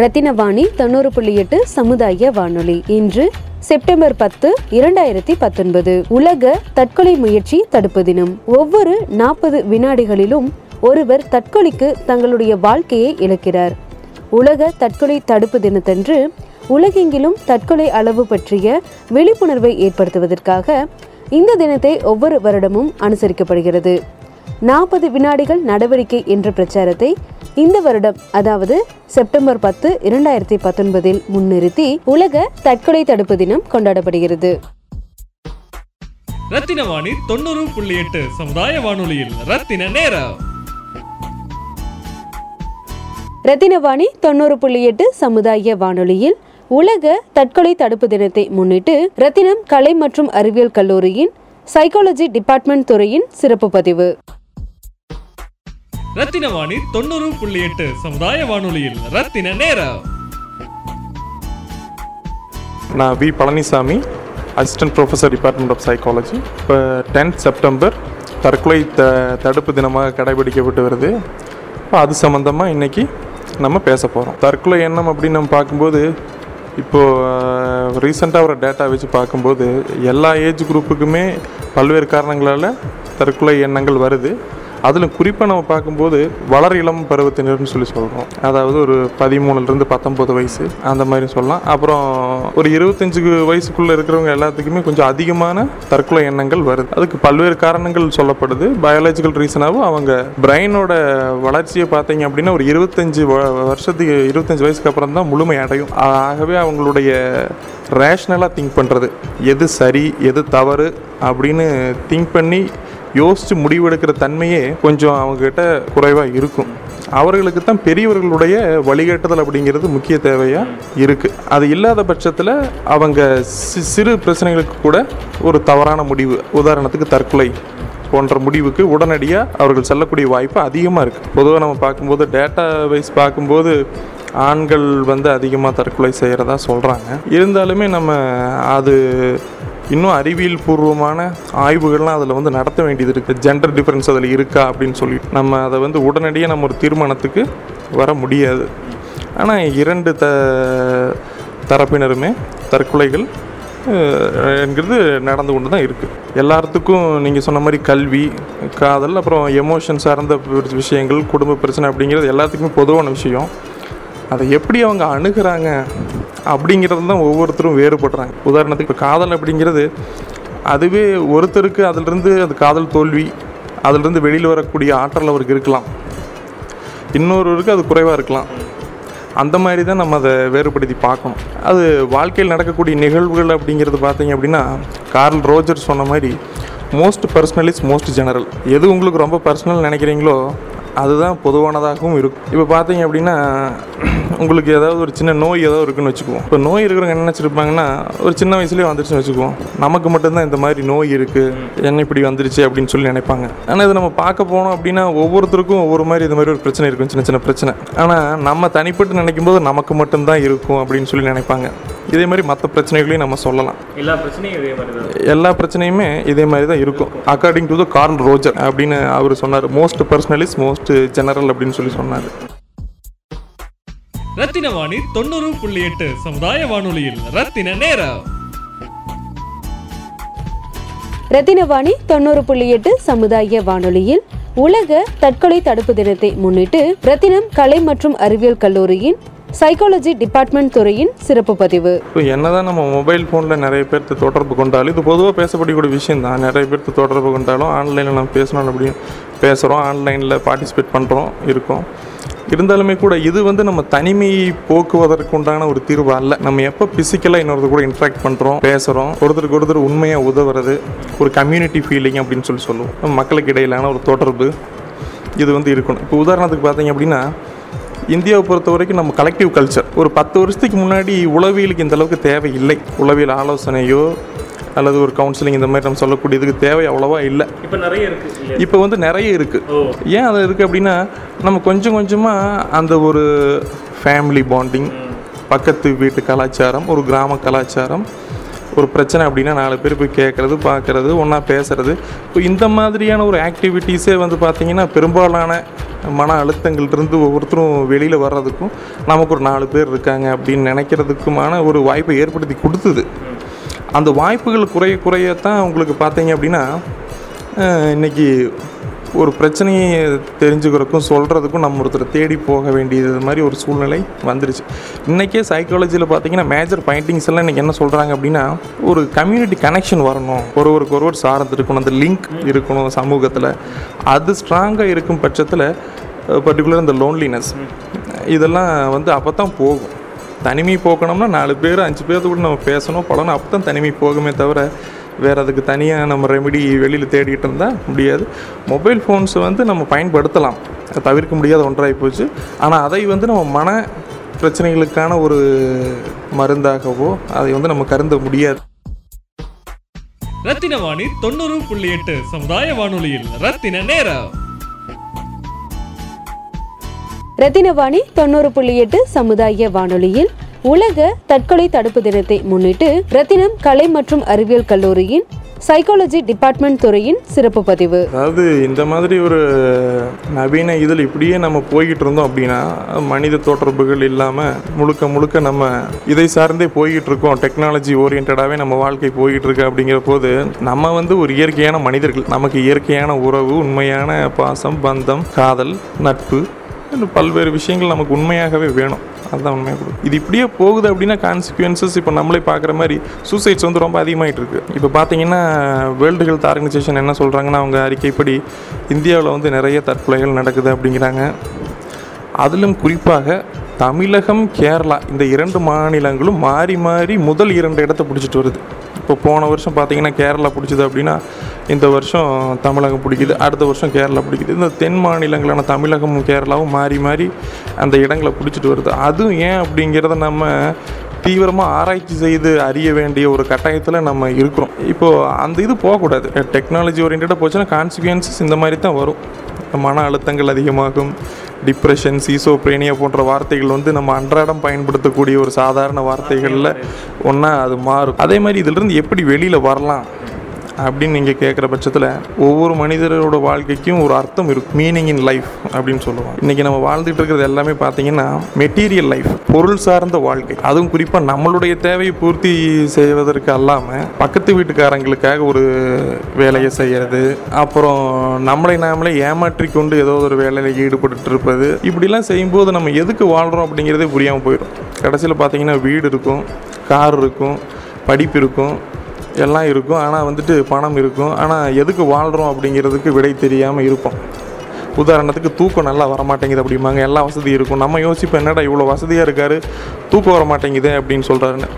ரத்தினவாணி 90.8 சமுதாய வானொலி. இன்று செப்டம்பர் 10, 2019 உலக தற்கொலை முயற்சி தடுப்பு தினம். ஒவ்வொரு 40 வினாடிகளிலும் ஒருவர் தற்கொலைக்கு தங்களுடைய வாழ்க்கையை இழக்கிறார். உலக தற்கொலை தடுப்பு தினத்தன்று உலகெங்கிலும் தற்கொலை அளவு பற்றிய விழிப்புணர்வை ஏற்படுத்துவதற்காக இந்த தினத்தை ஒவ்வொரு வருடமும் அனுசரிக்கப்படுகிறது. 40 வினாடிகள் நடவடிக்கை என்ற பிரச்சாரத்தை இந்த வருடம், அதாவது செப்டம்பர் 10, 2019 முன்னிறுத்தி உலக தற்கொலை தடுப்பு தினம் கொண்டாடப்படுகிறது. ரத்தினவாணி 90.8 சமுதாய வானொலியில் ரத்தின நேரம். ரத்தினவாணி 90.8 சமுதாய வானொலியில் உலக தற்கொலை தடுப்பு தினத்தை முன்னிட்டு ரத்தினம் கலை மற்றும் அறிவியல் கல்லூரியின் சைக்காலஜி டிபார்ட்மெண்ட் துறையின் சிறப்பு பதிவு. ரத்தினவாணி 90.8 சமுதாய வானொலியில் ரத்தின நேரம். நான் V Palaniswami, assistant professor, department of psychology. இப்போ 10 செப்டம்பர் தற்கொலை தடுப்பு தினமாக கடைபிடிக்கப்பட்டு வருது. இப்போ அது சம்மந்தமாக இன்றைக்கி நம்ம பேச போகிறோம். தற்கொலை எண்ணம் அப்படின்னு நம்ம பார்க்கும்போது, இப்போது ரீசெண்டாக ஒரு டேட்டா வச்சு பார்க்கும்போது எல்லா ஏஜ் குரூப்புக்குமே பல்வேறு காரணங்களால் தற்கொலை எண்ணங்கள் வருது. அதில் குறிப்பாக நம்ம பார்க்கும்போது வளர் இளம் பருவத்தினர்னு சொல்கிறோம். அதாவது ஒரு 13லேருந்து 19 வயசு அந்த மாதிரி சொல்லலாம். அப்புறம் ஒரு 25 வயசுக்குள்ளே இருக்கிறவங்க எல்லாத்துக்குமே கொஞ்சம் அதிகமான தற்கொலை எண்ணங்கள் வருது. அதுக்கு பல்வேறு காரணங்கள் சொல்லப்படுது. பயாலஜிக்கல் ரீசனாகவும் அவங்க பிரெயினோட வளர்ச்சியை பார்த்தீங்க அப்படின்னா ஒரு 25 வயசுக்கு அப்புறம் தான் முழுமை அடையும். ஆகவே அவங்களுடைய ரேஷ்னலாக திங்க் பண்ணுறது, எது சரி எது தவறு அப்படின்னு திங்க் பண்ணி யோசித்து முடிவெடுக்கிற தன்மையே கொஞ்சம் அவங்ககிட்ட குறைவாக இருக்கும். அவர்களுக்கு தான் பெரியவர்களுடைய வழிகாட்டுதல் அப்படிங்கிறது முக்கிய தேவையாக இருக்குது. அது இல்லாத பட்சத்தில் அவங்க சிறு பிரச்சனைகளுக்கு கூட ஒரு தவறான முடிவு, உதாரணத்துக்கு தற்கொலை போன்ற முடிவுக்கு உடனடியாக அவர்கள் செல்லக்கூடிய வாய்ப்பு அதிகமாக இருக்குது. பொதுவாக நம்ம பார்க்கும்போது டேட்டா வைஸ் பார்க்கும்போது ஆண்கள் அதிகமாக தற்கொலை செய்கிறதா சொல்கிறாங்க. இருந்தாலுமே நம்ம அது இன்னும் அறிவியல் பூர்வமான ஆய்வுகள்லாம் அதில் நடத்த வேண்டியது இருக்குது. ஜெண்டர் டிஃப்ரென்ஸ் அதில் இருக்கா அப்படின்னு சொல்லி நம்ம அதை உடனடியாக நம்ம ஒரு தீர்மானத்துக்கு வர முடியாது. ஆனால் இரண்டு தரப்பினருமே தற்கொலைகள் என்கிறது நடந்து கொண்டு தான் இருக்குது. எல்லாத்துக்கும் நீங்கள் சொன்ன மாதிரி கல்வி, காதல், அப்புறம் எமோஷன் சார்ந்த விஷயங்கள், குடும்ப பிரச்சனை அப்படிங்கிறது எல்லாத்துக்குமே பொதுவான விஷயம். அதை எப்படி அவங்க அணுகிறாங்க அப்படிங்கிறது தான் ஒவ்வொருத்தரும் வேறுபடுறாங்க. உதாரணத்துக்கு இப்போ காதல் அப்படிங்கிறது அதுவே ஒருத்தருக்கு அதிலிருந்து அந்த காதல் தோல்வி, அதிலிருந்து வெளியில் வரக்கூடிய ஆற்றல் அவருக்கு இருக்கலாம், இன்னொருவருக்கு அது குறைவாக இருக்கலாம். அந்த மாதிரி தான் நம்ம அதை வேறுபடுத்தி பார்க்கணும். அது வாழ்க்கையில் நடக்கக்கூடிய நிகழ்வுகள் அப்படிங்கிறது பார்த்திங்க அப்படின்னா கார்ல் ரோஜர் சொன்ன மாதிரி most personal is most general. எது உங்களுக்கு ரொம்ப பர்சனல் நினைக்கிறீங்களோ அதுதான் பொதுவானதாகவும் இருக்கும். இப்போ பார்த்திங்க அப்படின்னா உங்களுக்கு ஏதாவது ஒரு சின்ன நோய் ஏதாவது இருக்குதுன்னு வச்சுக்குவோம். இப்போ நோய் இருக்கிறவங்க என்ன நினச்சிருப்பாங்கன்னா, ஒரு சின்ன வயசுலேயே வந்துருச்சுன்னு வச்சுக்குவோம், நமக்கு மட்டும்தான் இந்த மாதிரி நோய் இருக்குது, என்ன இப்படி வந்துருச்சு அப்படின்னு சொல்லி நினைப்பாங்க. ஆனால் இது நம்ம பார்க்க போனோம் அப்படின்னா ஒவ்வொருத்தருக்கும் ஒவ்வொரு மாதிரி இது மாதிரி ஒரு பிரச்சனை இருக்கும், சின்ன சின்ன பிரச்சனை. ஆனால் நம்ம தனிப்பட்டு நினைக்கும் போது நமக்கு மட்டும்தான் இருக்கும் அப்படின்னு சொல்லி நினைப்பாங்க. இதே மாதிரி மற்ற பிரச்சனைகளையும் நம்ம சொல்லலாம். எல்லா பிரச்சனையுமே இதே மாதிரி தான் இருக்கும். According to the Carl Roger அப்படின்னு அவர் சொன்னார், most personal is most general அப்படின்னு சொல்லி சொன்னார். ரத்தினவாணி 90.8 சமுதாய வானொலியில் ரத்தின நேரம். ரத்தினவாணி 90.8 சமுதாய வானொலியில் உலக தற்கொலை தடுப்பு தினத்தை முன்னிட்டு ரத்தினம் கலை மற்றும் அறிவியல் கல்லூரியின் சைக்காலஜி டிபார்ட்மெண்ட் துறையின் சிறப்பு பதிவு. இப்போ என்னதான் நம்ம மொபைல் ஃபோனில் நிறைய பேர்த்து தொடர்பு கொண்டாலும், இது பொதுவாக பேசப்படக்கூடிய விஷயம் தான். நிறைய பேர்த்து தொடர்பு கொண்டாலும் ஆன்லைனில் நம்ம பேசணும் அப்படின்னு பேசுகிறோம், ஆன்லைனில் பார்ட்டிசிபேட் பண்ணுறோம் இருக்கோம். இருந்தாலுமே கூட இது நம்ம தனிமையை போக்குவதற்குண்டான ஒரு தீர்வு அல்ல. நம்ம எப்போ ஃபிசிக்கலாக இன்னொருத்தர் கூட இன்ட்ராக்ட் பண்ணுறோம், பேசுகிறோம், ஒருத்தருக்கு ஒருத்தர் உண்மையாக உதவுறது, ஒரு கம்யூனிட்டி ஃபீலிங் அப்படின்னு சொல்லுவோம். மக்களுக்கு இடையிலான ஒரு தொடர்பு இது இருக்கணும். இப்போ உதாரணத்துக்கு பார்த்திங்க அப்படின்னா இந்தியாவை பொறுத்த வரைக்கும் நம்ம கலெக்டிவ் கல்ச்சர். ஒரு 10 வருஷத்துக்கு முன்னாடி உளவியலுக்கு இந்த அளவுக்கு தேவை இல்லை. உளவியல் ஆலோசனையோ அல்லது ஒரு கவுன்சிலிங் இந்த மாதிரி நம்ம சொல்லக்கூடியதுக்கு தேவை அவ்வளோவா இல்லை. இப்போ நிறைய இருக்குது. ஏன் அது இருக்குது அப்படின்னா நம்ம கொஞ்சம் கொஞ்சமாக அந்த ஒரு ஃபேமிலி பாண்டிங், பக்கத்து வீட்டு கலாச்சாரம், ஒரு கிராம கலாச்சாரம், ஒரு பிரச்சனை அப்படின்னா 4 பேர் போய் கேட்குறது, பார்க்குறது, ஒன்றா பேசுகிறது, இப்போ இந்த மாதிரியான ஒரு ஆக்டிவிட்டீஸே பார்த்திங்கன்னா பெரும்பாலான மன அழுத்தங்கள்லேருந்து ஒவ்வொருத்தரும் வெளியில் வர்றதுக்கும் நமக்கு ஒரு 4 பேர் இருக்காங்க அப்படின்னு நினைக்கிறதுக்குமான ஒரு வாய்ப்பை ஏற்படுத்தி கொடுத்தது. அந்த வாய்ப்புகள் குறைய குறையத்தான் உங்களுக்கு பார்த்தீங்க அப்படின்னா இன்றைக்கி ஒரு பிரச்சனையை தெரிஞ்சுக்கிறதுக்கும் சொல்கிறதுக்கும் நம்ம ஒருத்தர் தேடி போக வேண்டியது மாதிரி ஒரு சூழ்நிலை வந்துருச்சு. இன்றைக்கே சைக்காலஜியில் பார்த்தீங்கன்னா மேஜர் பாயிண்டிங்ஸ் எல்லாம் இன்றைக்கி என்ன சொல்கிறாங்க அப்படின்னா, ஒரு கம்யூனிட்டி கனெக்ஷன் வரணும், ஒருவருக்கு சார்ந்து இருக்கணும், அந்த லிங்க் இருக்கணும் சமூகத்தில். அது ஸ்ட்ராங்காக இருக்கும் பட்சத்தில் பர்டிகுலர் இந்த லோன்லினஸ் இதெல்லாம் வந்து அப்போ தான் போகும். தனிமை போக்கணும்னா 4 பேர் 5 பேர்த்து கூட நம்ம பேசணும் பழகணும், அப்போ தான் தனிமை போகுமே தவிர வேறு அதுக்கு தனியாக நம்ம ரெமிடி வெளியில் தேடிகிட்டு இருந்தால் முடியாது. மொபைல் ஃபோன்ஸ் வந்து நம்ம பயன்படுத்தலாம், தவிர்க்க முடியாத ஒன்றாகி போச்சு. ஆனால் அதை வந்து நம்ம மன பிரச்சனைகளுக்கான ஒரு மருந்தாகவோ அதை வந்து நம்ம கருத முடியாது. ரத்தினவாணி 90.8 சமுதாய வானொலியில் ரத்தின நேரம். ரத்தினவாணி 90.8 சமுதாய வானொலியில் உலக தற்கொலை தடுப்பு தினத்தை முன்னிட்டு ரத்தினம் கலை மற்றும் அறிவியல் கல்லூரியின் சைக்காலஜி டிபார்ட்மெண்ட் துறையின் சிறப்பு பதிவு. அதாவது இந்த மாதிரி ஒரு நவீன இதில் இப்படியே நம்ம போய்கிட்டு இருந்தோம் அப்படின்னா மனித தொடர்புகள் இல்லாமல் முழுக்க முழுக்க நம்ம இதை சார்ந்தே போய்கிட்டு இருக்கோம், டெக்னாலஜி ஓரியன்டாகவே நம்ம வாழ்க்கை போய்கிட்டு இருக்கு. அப்படிங்கிற போது நம்ம வந்து ஒரு இயற்கையான மனிதர்கள், நமக்கு இயற்கையான உறவு, உண்மையான பாசம், பந்தம், காதல், நட்பு, பல்வேறு விஷயங்கள் நமக்கு உண்மையாகவே வேணும். அதுதான் உண்மையாக கொடுக்கும். இது இப்படியே போகுது அப்படின்னா கான்சிக்வன்சஸ் இப்போ நம்மளே பார்க்குற மாதிரி சூசைட்ஸ் வந்து ரொம்ப அதிகமாகிட்டு இருக்குது. இப்போ பார்த்தீங்கன்னா வேர்ல்டு ஹெல்த் ஆர்கனைசேஷன் என்ன சொல்கிறாங்கன்னா, அவங்க அறிக்கைப்படி இந்தியாவில் வந்து நிறைய தற்கொலைகள் நடக்குது அப்படிங்கிறாங்க. அதிலும் குறிப்பாக தமிழகம், கேரளா இந்த 2 மாநிலங்களும் மாறி மாறி முதல் 2 இடத்த பிடிச்சிட்டு வருது. இப்போ போன வருஷம் பார்த்திங்கன்னா கேரளா பிடிச்சிது அப்படின்னா, இந்த வருஷம் தமிழகம் பிடிக்குது, அடுத்த வருஷம் கேரளா பிடிக்குது. இந்த தென் மாநிலங்களான தமிழகமும் கேரளாவும் மாறி மாறி அந்த இடங்களை பிடிச்சிட்டு வருது. அதுவும் ஏன் அப்படிங்கிறத நம்ம தீவிரமாக ஆராய்ச்சி செய்து அறிய வேண்டிய ஒரு கட்டாயத்தில் நம்ம இருக்கிறோம். இப்போது அந்த இது போகக்கூடாது. டெக்னாலஜி ஓரியன்டாக போச்சுன்னா கான்சிக்வன்சஸ் இந்த மாதிரி தான் வரும். மன அழுத்தங்கள் அதிகமாகும், டிப்ரெஷன், சீசோப்ரேனியா போன்ற வார்த்தைகள் வந்து நம்ம அன்றாடம் பயன்படுத்தக்கூடிய ஒரு சாதாரண வார்த்தைகளில் ஒன்றா அது மாறும். அதே மாதிரி இதிலிருந்து எப்படி வெளியில் வரலாம் அப்படின்னு நீங்கள் கேட்குற பட்சத்தில் ஒவ்வொரு மனிதரோட வாழ்க்கைக்கும் ஒரு அர்த்தம் இருக்கும், மீனிங் இன் லைஃப் அப்படின்னு சொல்லுவாங்க. இன்றைக்கி நம்ம வாழ்ந்துட்டு இருக்கிறது எல்லாமே பார்த்திங்கன்னா மெட்டீரியல் லைஃப், பொருள் சார்ந்த வாழ்க்கை. அதுவும் குறிப்பாக நம்மளுடைய தேவையை பூர்த்தி செய்வதற்கு அல்லாமல் பக்கத்து வீட்டுக்காரங்களுக்காக ஒரு வேலையை செய்கிறது, அப்புறம் நம்மளை நாமளே ஏமாற்றிக்கொண்டு ஏதோ ஒரு வேலையில் ஈடுபட்டு இருப்பது, இப்படிலாம் செய்யும்போது நம்ம எதுக்கு வாழ்கிறோம் அப்படிங்கிறதே புரியாமல் போயிடும். கடைசியில் பார்த்திங்கன்னா வீடு இருக்கும், கார் இருக்கும், படிப்பு இருக்கும், எல்லாம் இருக்கும், ஆனால் வந்துட்டு பணம் இருக்கும், ஆனால் எதுக்கு வாழ்கிறோம் அப்படிங்கிறதுக்கு விடை தெரியாமல் இருப்போம். உதாரணத்துக்கு தூக்கம் நல்லா வரமாட்டேங்குது அப்படிம்பாங்க, எல்லா வசதியும் இருக்கும். நம்ம யோசிப்போம், என்னடா இவ்வளோ வசதியாக இருக்காரு தூக்கம் வரமாட்டேங்குது அப்படின்னு சொல்கிறாருன்னு.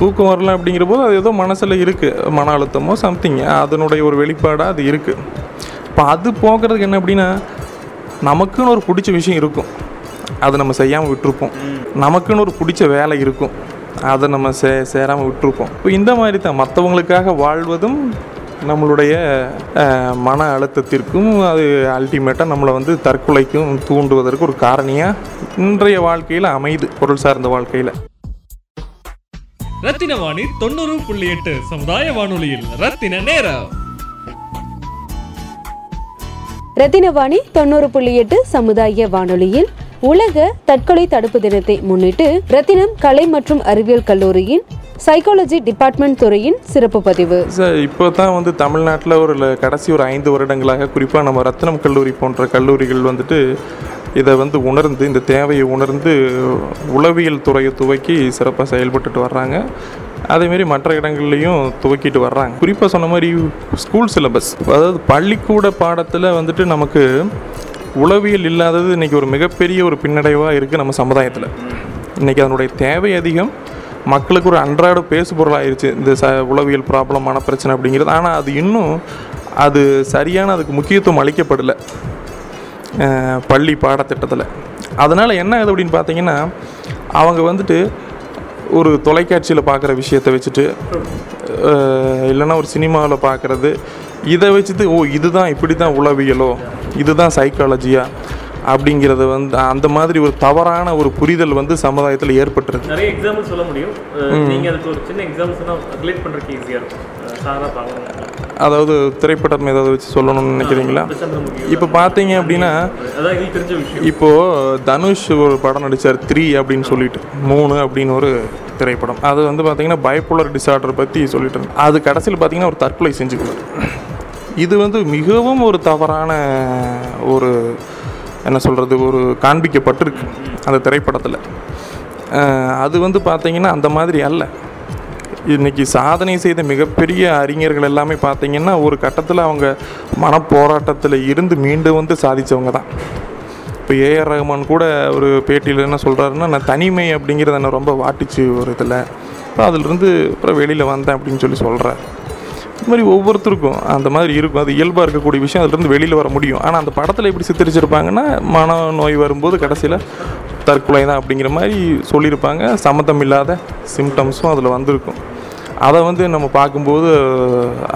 தூக்கம் வரல அப்படிங்கிற போது அது ஏதோ மனசில் இருக்குது, மன அழுத்தமோ சம்திங், அதனுடைய ஒரு வெளிப்பாடாக அது இருக்குது. இப்போ அது போகிறதுக்கு என்ன அப்படின்னா, நமக்குன்னு ஒரு பிடிச்ச விஷயம் இருக்கும், அதை நம்ம செய்யாமல் விட்டுருப்போம். நமக்குன்னு ஒரு பிடிச்ச வேலை இருக்கும், அதை நம்ம சேராமல் விட்டுருப்போம். இப்போ இந்த மாதிரி தான் மற்றவங்களுக்காக வாழ்வதும் நம்மளுடைய மன அழுத்தத்திற்கும் அது அல்டிமேட்டாக நம்மளை வந்து தற்கொலைக்கும் தூண்டுவதற்கு ஒரு காரணியாக இன்றைய வாழ்க்கையில் அமைது, பொருள் சார்ந்த வாழ்க்கையில். ரத்தினவாணி 90.8 சமுதாய வானொலியில் ரத்தின நேரம். ரத்தினவாணி 90.8 சமுதாய வானொலியில் உலக தற்கொலை தடுப்பு தினத்தை முன்னிட்டு ரத்தினம் கலை மற்றும் அறிவியல் கல்லூரியின் சைக்காலஜி டிபார்ட்மெண்ட் துறையின் சிறப்பு பதிவு. சார், இப்போ தான் வந்து தமிழ்நாட்டில் ஒரு கடைசி ஒரு 5 வருடங்களாக குறிப்பாக நம்ம ரத்தினம் கல்லூரி போன்ற கல்லூரிகள் வந்துட்டு இதை வந்து உணர்ந்து, இந்த தேவையை உணர்ந்து உளவியல் துறையை துவக்கி சிறப்பாக செயல்பட்டுட்டு வர்றாங்க. அதேமாரி மற்ற இடங்கள்லையும் துவக்கிட்டு வர்றாங்க. குறிப்பாக சொன்ன மாதிரி ஸ்கூல் சிலபஸ், அதாவது பள்ளிக்கூட பாடத்தில் வந்துட்டு நமக்கு உளவியல் இல்லாதது இன்றைக்கி ஒரு மிகப்பெரிய ஒரு பின்னடைவாக இருக்குது நம்ம சமுதாயத்தில். இன்றைக்கி அதனுடைய தேவை அதிகம், மக்களுக்கு ஒரு அன்றாட பேசுபொருள் ஆயிடுச்சு இந்த உளவியல் ப்ராப்ளம், மன பிரச்சனை அப்படிங்கிறது. ஆனால் அது இன்னும் அது சரியான அதுக்கு முக்கியத்துவம் அளிக்கப்படலை பள்ளி பாடத்திட்டத்தில். அதனால் என்ன ஆகுது அப்படின்னு பார்த்திங்கன்னா, அவங்க வந்துட்டு ஒரு தொலைக்காட்சியில் பார்க்குற விஷயத்தை வச்சுட்டு, இல்லைன்னா ஒரு சினிமாவில் பார்க்குறது, இதை வச்சுட்டு ஓ இதுதான் இப்படி தான் உளவியலோ, இதுதான் சைக்காலஜியா அப்படிங்கிறது வந்து அந்த மாதிரி ஒரு தவறான ஒரு புரிதல் வந்து சமுதாயத்தில் ஏற்பட்டுருக்கு. நிறைய எக்ஸாம்பிள் சொல்ல முடியும், நீங்கள் அதுக்கு ஒரு சின்ன எக்ஸாம்பிள் சொன்னால் ரிலேட் பண்ணுறதுக்கு ஈஸியாக இருக்கும். அதாவது திரைப்படம் ஏதாவது வச்சு சொல்லணும்னு நினைக்கிறீங்களா? இப்போ பார்த்தீங்க அப்படின்னா இப்போது தனுஷ் ஒரு படம் நடித்தார் 3 அப்படின்னு சொல்லிட்டு 3 அப்படின்னு ஒரு திரைப்படம். அது வந்து பார்த்திங்கன்னா பைபோலர் டிஸார்டர் பற்றி சொல்லிட்டு இருந்தேன். அது கடைசியில் பார்த்திங்கன்னா ஒரு தற்கொலை செஞ்சுக்குவார். இது வந்து மிகவும் ஒரு தவறான ஒரு என்ன சொல்கிறது ஒரு காண்பிக்கப்பட்டிருக்கு அந்த திரைப்படத்தில். அது வந்து பார்த்திங்கன்னா அந்த மாதிரி அல்ல. இன்றைக்கி சாதனை செய்த மிகப்பெரிய அறிஞர்கள் எல்லாமே பார்த்திங்கன்னா ஒரு கட்டத்தில் அவங்க மனப்போராட்டத்தில் இருந்து மீண்டு வந்து சாதித்தவங்க தான். இப்போ ஏஆர் ரஹ்மான் கூட ஒரு பேட்டியில் என்ன சொல்கிறாருன்னா, நான் தனிமை அப்படிங்கிறது என்னை ரொம்ப வாட்டிச்சு ஒரு இதில், இப்போ அதிலிருந்து அப்புறம் வெளியில் வந்தேன் அப்படின்னு சொல்லி சொல்கிறார். இது மாதிரி ஒவ்வொருத்தருக்கும் அந்த மாதிரி இருக்கும். அது இயல்பாக இருக்கக்கூடிய விஷயம். அதிலிருந்து வெளியில் வர முடியும். ஆனால் அந்த படத்தில் எப்படி சித்தரிச்சிருப்பாங்கன்னா மன நோய் வரும்போது கடைசியில் தற்கொலை தான் அப்படிங்கிற மாதிரி சொல்லியிருப்பாங்க. சம்மந்தம் இல்லாத சிம்டம்ஸும் அதில் வந்திருக்கும். அதை வந்து நம்ம பார்க்கும்போது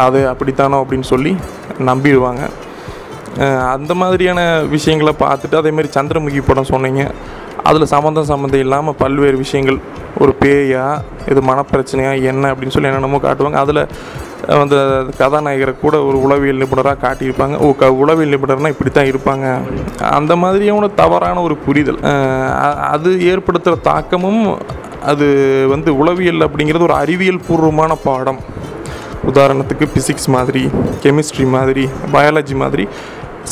அது அப்படித்தானோ அப்படின்னு சொல்லி நம்பிடுவாங்க. அந்த மாதிரியான விஷயங்களை பார்த்துட்டு அதேமாதிரி சந்திரமுகி படம் சொன்னீங்க, அதில் சம்மந்தம் இல்லாமல் பல்வேறு விஷயங்கள் ஒரு பேயா இது மனப்பிரச்சனையா என்ன அப்படின்னு சொல்லி என்னென்னமோ காட்டுவாங்க. அதில் அந்த கதாநாயகரை கூட ஒரு உளவியல் நிபுணராக காட்டியிருப்பாங்க. ஓ உளவியல் நிபுணர்னால் இப்படி தான் இருப்பாங்க. அந்த மாதிரியான தவறான ஒரு புரிதல் அது ஏற்படுத்துகிற தாக்கமும் அது வந்து உளவியல் அப்படிங்கிறது ஒரு அறிவியல் பூர்வமான பாடம். உதாரணத்துக்கு ஃபிசிக்ஸ் மாதிரி, கெமிஸ்ட்ரி மாதிரி, பயாலஜி மாதிரி.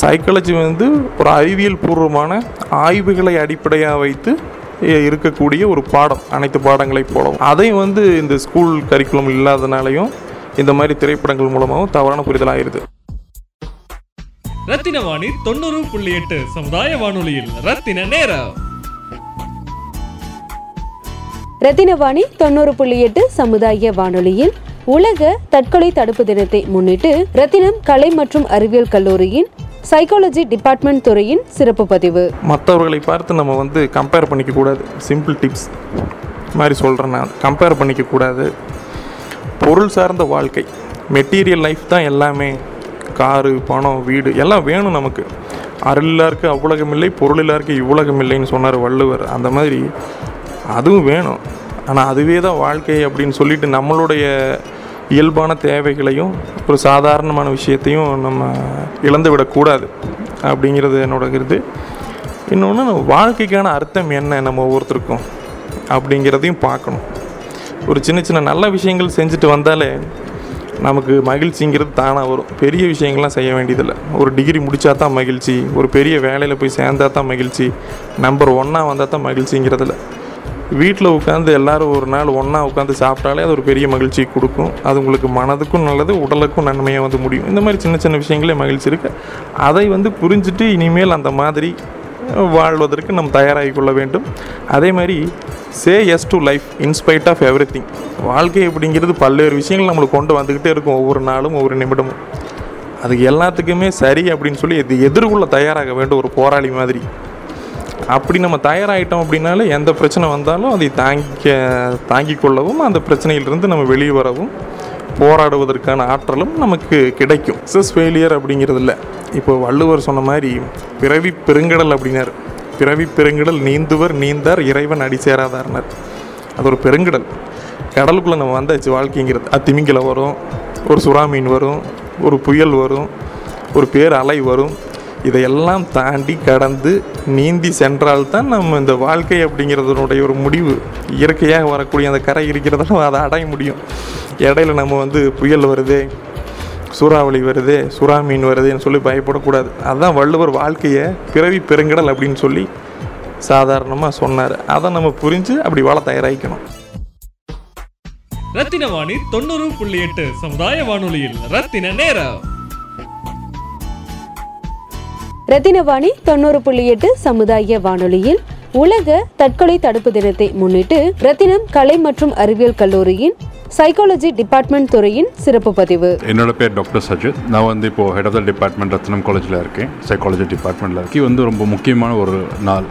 சைக்காலஜி வந்து ஒரு அறிவியல் பூர்வமான ஆய்வுகளை அடிப்படையாக வைத்து இருக்கக்கூடிய ஒரு பாடம், அனைத்து பாடங்களை போலவும். அதையும் வந்து இந்த ஸ்கூல் கரிக்குலம் இல்லாதனாலையும் இந்த மாதிரி திரைப்படங்கள் மூலமாகவும் தவறான புரிதல் ஆயிடுது. ரத்தினவாணி 90.8 சமுதாய வானொலியில் ரத்தின நேரம். ரத்தினவாணி 90.8 சமுதாய வானொலியில் உலக தற்கொலை தடுப்பு தினத்தை முன்னிட்டு ரத்தினம் கலை மற்றும் அறிவியல் கல்லூரியின் சைக்காலஜி டிபார்ட்மெண்ட் துறையின் சிறப்பு பதிவு. மற்றவர்களை பார்த்து நம்ம வந்து கம்பேர் பண்ணிக்க கூடாது. சிம்பிள் டிப்ஸ் மாதிரி சொல்கிறேன் நான். கம்பேர் பண்ணிக்க கூடாது. பொருள் சார்ந்த வாழ்க்கை, மெட்டீரியல் லைஃப் தான் எல்லாமே. காரு, பணம், வீடு எல்லாம் வேணும் நமக்கு. அருளில்லாருக்கு அவ்வுலகம் இல்லை, பொருளில்லாருக்கு இவ்வுலகம் இல்லைன்னு சொன்னார் வள்ளுவர். அந்த மாதிரி அதுவும் வேணும். ஆனால் அதுவே தான் வாழ்க்கை அப்படின்னு சொல்லிட்டு நம்மளுடைய இயல்பான தேவைகளையும் ஒரு சாதாரணமான விஷயத்தையும் நம்ம இழந்து விடக்கூடாது அப்படிங்கிறது என்னோட கருத்து. இன்னொன்று, நம்ம வாழ்க்கைக்கான அர்த்தம் என்ன நம்ம ஒவ்வொருத்தருக்கும் அப்படிங்கிறதையும் பார்க்கணும். ஒரு சின்ன சின்ன நல்ல விஷயங்கள் செஞ்சுட்டு வந்தாலே நமக்கு மகிழ்ச்சிங்கிறது தானாக வரும். பெரிய விஷயங்கள்லாம் செய்ய வேண்டியதில்லை. ஒரு டிகிரி முடித்தா தான் மகிழ்ச்சி, ஒரு பெரிய வேலையில் போய் சேர்ந்தா தான் மகிழ்ச்சி, நம்பர் 1 வந்தால் தான் மகிழ்ச்சிங்கிறதில்ல. வீட்டில் உட்காந்து எல்லோரும் ஒரு நாள் ஒன்றா உட்காந்து சாப்பிட்டாலே அது ஒரு பெரிய மகிழ்ச்சி கொடுக்கும். அது உங்களுக்கு மனதுக்கும் நல்லது, உடலுக்கும் நன்மையாக வந்து முடியும். இந்த மாதிரி சின்ன சின்ன விஷயங்களே மகிழ்ச்சி இருக்குது. அதை வந்து புரிஞ்சுட்டு இனிமேல் அந்த மாதிரி வாழ்வதற்கு நம்ம தயாராகி கொள்ள வேண்டும். அதே மாதிரி say yes to life in spite of everything. வாழ்க்கை அப்படிங்கிறது பல்வேறு விஷயங்கள் நம்மளுக்கு கொண்டு வந்துக்கிட்டே இருக்கும் ஒவ்வொரு நாளும் ஒவ்வொரு நிமிடமும். அது எல்லாத்துக்குமே சரி அப்படின்னு சொல்லி இது எதிர்கொள்ள தயாராக வேண்டும் ஒரு போராளி மாதிரி. அப்படி நம்ம தயாராகிட்டோம் அப்படின்னாலே எந்த பிரச்சனை வந்தாலும் அதை தாங்கிக் கொள்ளவும் அந்த பிரச்சனையிலிருந்து நம்ம வெளியே வரவும் போராடுவதற்கான ஆற்றலும் நமக்கு கிடைக்கும். சக்ஸஸ் ஃபெயிலியர் அப்படிங்கிறது இல்லை. இப்போ வள்ளுவர் சொன்ன மாதிரி பிறவி பெருங்கடல் அப்படின்னார். பிறவி பெருங்கடல் நீந்துவர் நீந்தார் இறைவன் அடி சேராதார்னார். அது ஒரு பெருங்கடல். கடலுக்குள்ளே நம்ம வந்தாச்சு. வாழ்க்கைங்கிறது அத்திமிங்கில வரும், ஒரு சுறாமீன் வரும், ஒரு புயல் வரும், ஒரு பேர் அலை வரும். இதையெல்லாம் தாண்டி கடந்து நீந்தி சென்றால்தான் நம்ம இந்த வாழ்க்கை அப்படிங்கிறதுனுடைய ஒரு முடிவு இயற்கையாக வரக்கூடிய அந்த கரை இருக்கிறதால அதை அடைய முடியும். இடையில நம்ம வந்து புயல் வருது, சூறாவளி வருது, சுறாமீன் வருதுன்னு சொல்லி பயப்படக்கூடாது. அதுதான் வள்ளுவர் வாழ்க்கையை பிறவி பெருங்கடல் அப்படின்னு சொல்லி சாதாரணமாக சொன்னார். அதை நம்ம புரிஞ்சு அப்படி வாழ தயாராகிக்கணும். ரத்தினவாணி 90.8 சமுதாய வானொலியில் ரத்தின நேரம். ரத்தினவாணி 90.8 சமுதாய வானொலியில் உலக தற்கொலை தடுப்பு தினத்தை முன்னிட்டு ரத்தினம் கலை மற்றும் அறிவியல் கல்லூரியின் சைக்காலஜி டிபார்ட்மெண்ட் துறையின் சிறப்பு பதிவு. என்னோட பேர் டாக்டர் சஜித். நான் வந்து இப்போது head of the department Rathnam காலேஜில் இருக்கேன். சைக்காலஜி டிபார்ட்மெண்ட்டில் இருக்கேன். வந்து ரொம்ப முக்கியமான ஒரு நாள்,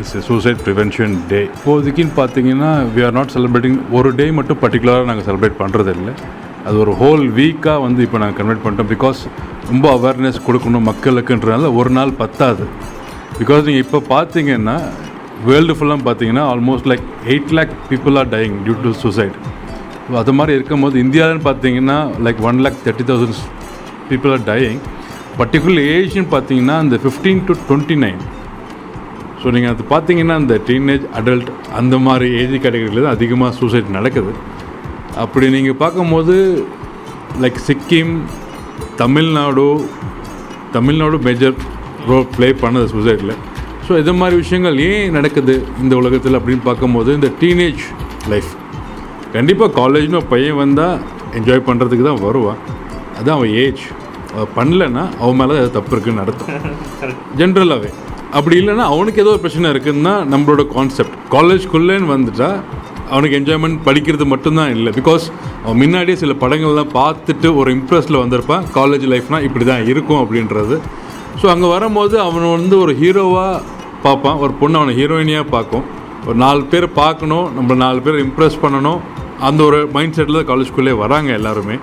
இட்ஸ் சூசைட் ப்ரிவென்ஷன் டே. இப்போதைக்குன்னு பார்த்தீங்கன்னா வி ஆர் நாட் செலிப்ரேட்டிங். ஒரு டே மட்டும் பர்டிகுலராக நாங்கள் செலிப்ரேட் பண்ணுறது இல்லை. அது ஒரு ஹோல் வீக்காக வந்து இப்போ நாங்கள் கன்வெர்ட் பண்ணிட்டோம். பிகாஸ் ரொம்ப அவேர்னஸ் கொடுக்கணும் மக்களுக்குன்றனால ஒரு நாள் பத்தாது. பிகாஸ் நீங்கள் இப்போ பார்த்தீங்கன்னா வேர்ல்டு ஃபுல்லாக பார்த்தீங்கன்னா almost like 8 lakh people are dying due to suicide. அது மாதிரி இருக்கும்போது இந்தியாவில்னு பார்த்தீங்கன்னா like 1,30,000 people are dying. Particular ஏஜ்னு பார்த்தீங்கன்னா இந்த 15 to 29. ஸோ நீங்கள் அது பார்த்தீங்கன்னா இந்த டீனேஜ் அடல்ட் அந்த மாதிரி ஏஜ் கேட்டகரியில் தான் அதிகமாக சூசைட் நடக்குது. அப்படி நீங்கள் பார்க்கும்போது like Sikkim, Tamil Nadu major role play பண்ணுது சூசைட்டில். ஸோ இது மாதிரி விஷயங்கள் ஏன் நடக்குது இந்த உலகத்தில் அப்படின்னு பார்க்கும்போது இந்த டீனேஜ் லைஃப் கண்டிப்பாக காலேஜ்னு பையன் வந்தால் என்ஜாய் பண்ணுறதுக்கு தான் வருவான். அதுதான் அவன் ஏஜ் பண்ணலைன்னா அவன் மேலே அது தப்பு இருக்குன்னு அர்த்தம் ஜென்ரலாகவே. அப்படி இல்லைன்னா அவனுக்கு ஏதோ ஒரு பிரச்சனை இருக்குதுன்னா நம்மளோட கான்செப்ட் காலேஜ்குள்ளேன்னு வந்துட்டால் அவனுக்கு என்ஜாய்மெண்ட் படிக்கிறது மட்டும்தான் இல்லை. பிகாஸ் அவன் முன்னாடியே சில படங்கள்லாம் பார்த்துட்டு ஒரு இம்ப்ரெஸில் வந்திருப்பான் காலேஜ் லைஃப்னால் இப்படி தான் இருக்கும் அப்படின்றது. ஸோ அங்கே வரும்போது அவன் வந்து ஒரு ஹீரோவாக பார்ப்பான், ஒரு பொண்ணு அவனை ஹீரோயினியாக பார்க்கும், ஒரு 4 பேர் பார்க்கணும், நம்மளை 4 பேர் இம்ப்ரெஸ் பண்ணணும், அந்த ஒரு மைண்ட் செட்டில் தான் காலேஜ்குள்ளே வராங்க எல்லாருமே.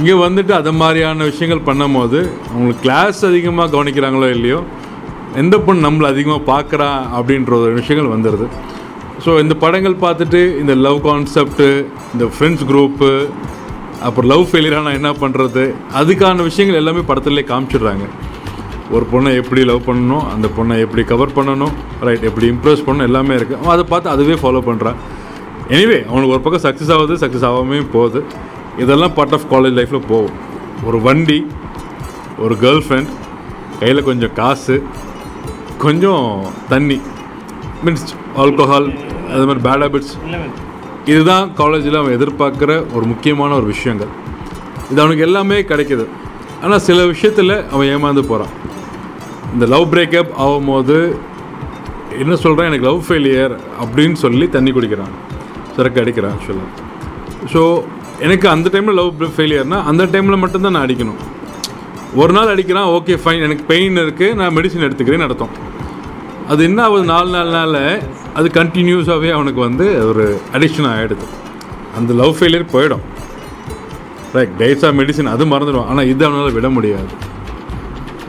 இங்கே வந்துட்டு அது மாதிரியான விஷயங்கள் பண்ணும் போது அவங்களுக்கு கிளாஸ் அதிகமாக கவனிக்கிறாங்களோ இல்லையோ, எந்த பொண்ணு நம்மளை அதிகமாக பார்க்குறா அப்படின்ற ஒரு விஷயங்கள் வந்துடுது. ஸோ இந்த படங்கள் பார்த்துட்டு இந்த லவ் கான்செப்ட்டு, இந்த ஃப்ரெண்ட்ஸ் குரூப்பு, அப்புறம் லவ் ஃபெயிலியரானால் என்ன பண்ணுறது, அதுக்கான விஷயங்கள் எல்லாமே படத்துலேயே காமிச்சிடுறாங்க. ஒரு பொண்ணை எப்படி லவ் பண்ணணும், அந்த பொண்ணை எப்படி கவர் பண்ணணும், ரைட், எப்படி இம்ப்ரெஸ் பண்ணணும், எல்லாமே இருக்குது. அவன் அதை பார்த்து அதுவே ஃபாலோ பண்ணுறான். எனிவே அவனுக்கு ஒரு பக்கம் சக்ஸஸ் ஆகுது, சக்ஸஸ் ஆகாமே போகுது. இதெல்லாம் பார்ட் ஆஃப் காலேஜ் லைஃப்பில் போகும். ஒரு வண்டி, ஒரு கேர்ள் ஃப்ரெண்ட், கையில் கொஞ்சம் காசு, கொஞ்சம் தண்ணி, மீன்ஸ் ஆல்கோஹால், அது மாதிரி பேட் ஹேபிட்ஸ், இதுதான் காலேஜில் அவன் எதிர்பார்க்குற ஒரு முக்கியமான ஒரு விஷயங்கள். இது அவனுக்கு எல்லாமே கிடைக்கிது. ஆனால் சில விஷயத்தில் அவன் ஏமாந்து போகிறான். இந்த லவ் பிரேக்கப் ஆகும்போது என்ன சொல்கிறான், எனக்கு லவ் ஃபெயிலியர் அப்படின்னு சொல்லி தண்ணி குடிக்கிறான், சரக்கு அடிக்கிறான் ஆக்சுவலாக. ஸோ எனக்கு அந்த டைமில் லவ் ஃபெயிலியர்னால் அந்த டைமில் மட்டும்தான் நான் அடிக்கணும். ஒரு நாள் அடிக்கிறான், ஓகே ஃபைன், எனக்கு பெயின் இருக்குது, நான் மெடிசன் எடுத்துக்கிறேன்னு அர்த்தம். அது என்ன ஆகுது, 4 நாள் அது கண்டினியூஸாகவே அவனுக்கு வந்து ஒரு அடிக்ஷன் ஆகிடுது. அந்த லவ் ஃபெயிலியர் போயிடும், ரைட், டேட்ஸ் ஆஃப் மெடிசன் அது மறந்துடும். ஆனால் இது அவனால் விட முடியாது.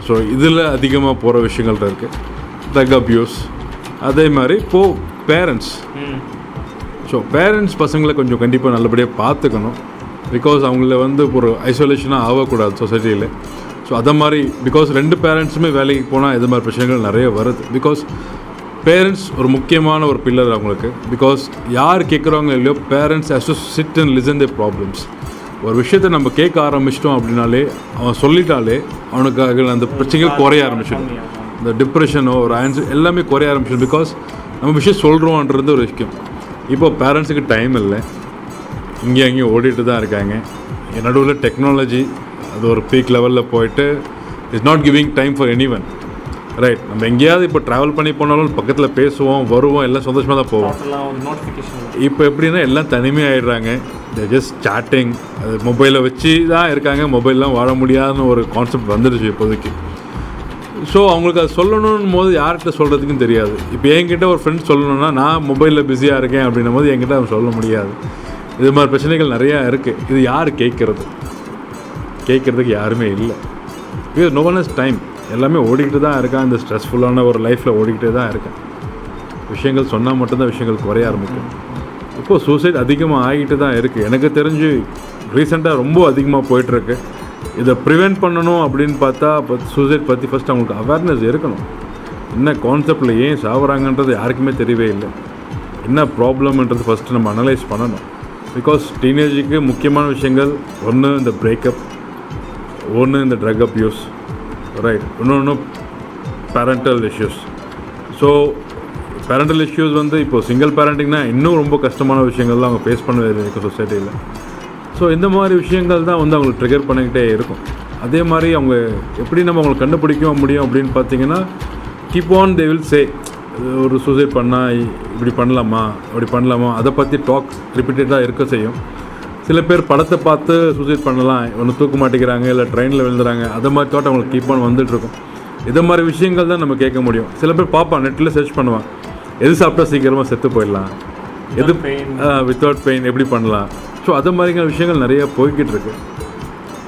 ஸோ இதில் அதிகமாக போகிற விஷயங்கள் இருக்குது, ட்ரக் அப்யூஸ். அதே மாதிரி பேரண்ட்ஸ், ஸோ பேரண்ட்ஸ் பசங்களை கொஞ்சம் கண்டிப்பாக நல்லபடியாக பார்த்துக்கணும். பிகாஸ் அவங்கள வந்து ஒரு ஐசோலேஷனாக ஆகக்கூடாது சொசைட்டியில். ஸோ அதை மாதிரி பிகாஸ் 2 பேரண்ட்ஸுமே வேலைக்கு போனால் இது மாதிரி பிரச்சனைகள் நிறைய வருது. பிகாஸ் பேரண்ட்ஸ் ஒரு முக்கியமான ஒரு பில்லர் அவங்களுக்கு. பிகாஸ் யார் கேட்குறாங்களோ இல்லையோ, parents has to sit and listen their problems. ஒரு விஷயத்தை நம்ம கேட்க ஆரம்பிச்சிட்டோம் அப்படின்னாலே, அவன் சொல்லிட்டாலே அவனுக்காக அந்த பிரச்சனைகள் குறைய ஆரம்பிச்சிடும். இந்த டிப்ரெஷனோ ஒரு ஆன்சர் எல்லாமே குறைய ஆரம்பிச்சிடும். பிகாஸ் நம்ம விஷயம் சொல்கிறோன்றது ஒரு விஷயம். இப்போ பேரண்ட்ஸுக்கு டைம் இல்லை, இங்கே அங்கேயும் ஓடிட்டு தான் இருக்காங்க. நடுவில் டெக்னாலஜி அது ஒரு பீக் லெவலில் போயிட்டு it's not giving time for anyone, right. நம்ம எங்கேயாவது இப்போ ட்ராவல் பண்ணி போனாலும் பக்கத்தில் பேசுவோம், வருவோம், எல்லாம் சந்தோஷமாக தான் போவோம். இப்போ எப்படின்னா எல்லாம் தனிமையாகிடுறாங்க, ஜஸ்ட் சாட்டிங், அது மொபைலை வச்சு தான் இருக்காங்க. மொபைல்லாம் வாழ முடியாதுன்னு ஒரு கான்செப்ட் வந்துடுச்சு இப்போதைக்கு. ஸோ அவங்களுக்கு அது சொல்லணும் போது யார்கிட்ட சொல்கிறதுக்கும் தெரியாது. இப்போ என்கிட்ட ஒரு ஃப்ரெண்ட் சொல்லணும்னா நான் மொபைலில் பிஸியாக இருக்கேன் அப்படின்னும் போது என்கிட்ட அவன் சொல்ல முடியாது. இது மாதிரி பிரச்சனைகள் நிறையா இருக்குது. இது யார் கேட்குறதுக்கு யாருமே இல்லை. Because no one has time, எல்லாமே ஓடிக்கிட்டு தான் இருக்கேன். இந்த ஸ்ட்ரெஸ்ஃபுல்லான ஒரு லைஃப்பில் ஓடிக்கிட்டே தான் இருக்கேன். விஷயங்கள் சொன்னால் மட்டும்தான் விஷயங்கள் குறைய ஆரம்பிக்கும். இப்போது சூசைட் அதிகமாக ஆகிட்டு தான் இருக்குது, எனக்கு தெரிஞ்சு ரீசெண்டாக ரொம்ப அதிகமாக போயிட்டுருக்கு. இதை ப்ரிவெண்ட் பண்ணணும் அப்படின்னு பார்த்தா சூசைட் பற்றி ஃபஸ்ட் அவங்களுக்கு அவேர்னஸ் இருக்கணும். என்ன கான்செப்டில் ஏன் சாவுறாங்கன்றது யாருக்குமே தெரியவே இல்லை. என்ன ப்ராப்ளம்ன்றது ஃபஸ்ட்டு நம்ம அனலைஸ் பண்ணணும். பிகாஸ் டீனேஜுக்கு முக்கியமான விஷயங்கள் ஒன்று இந்த பிரேக்கப், ஒன்று இந்த ட்ரக் அப்யூஸ், ரைட், இன்னொன்று parental issues. So parental issues வந்து இப்போது சிங்கிள் பேரண்டிங்னா இன்னும் ரொம்ப கஷ்டமான விஷயங்கள்லாம் அவங்க ஃபேஸ் பண்ண இருக்குது சொசைட்டியில். ஸோ இந்த மாதிரி விஷயங்கள் தான் வந்து அவங்களுக்கு ட்ரிகர் பண்ணிக்கிட்டே இருக்கும். அதே மாதிரி அவங்க எப்படி நம்ம அவங்களை கண்டுபிடிக்க முடியும் அப்படின்னு பார்த்தீங்கன்னா, keep on they will say, ஒரு சூசைட் பண்ணால் இப்படி பண்ணலாமா அப்படி பண்ணலாமா, அதை பற்றி டாக்ஸ் ரிப்பீட்டடாக இருக்க செய்யும். சில பேர் படத்தை பார்த்து சூசைட் பண்ணலாம், ஒன்று தூக்க மாட்டேங்கிறாங்க, இல்லை ட்ரெயினில் விழுந்துறாங்க, அதை மாதிரி தாட் அவங்களுக்கு கீப் ஆன் வந்துட்டுருக்கும். இதை மாதிரி விஷயங்கள் தான் நம்ம கேட்க முடியும். சில பேர் பார்ப்பான், நெட்டில் சர்ச் பண்ணுவான், எது சாப்பிட்டா சீக்கிரமாக செத்து போயிடலாம், எது வித்தவுட் பெயின் எப்படி பண்ணலாம். ஸோ அது மாதிரிங்கிற விஷயங்கள் நிறையா போய்கிட்டு இருக்கு.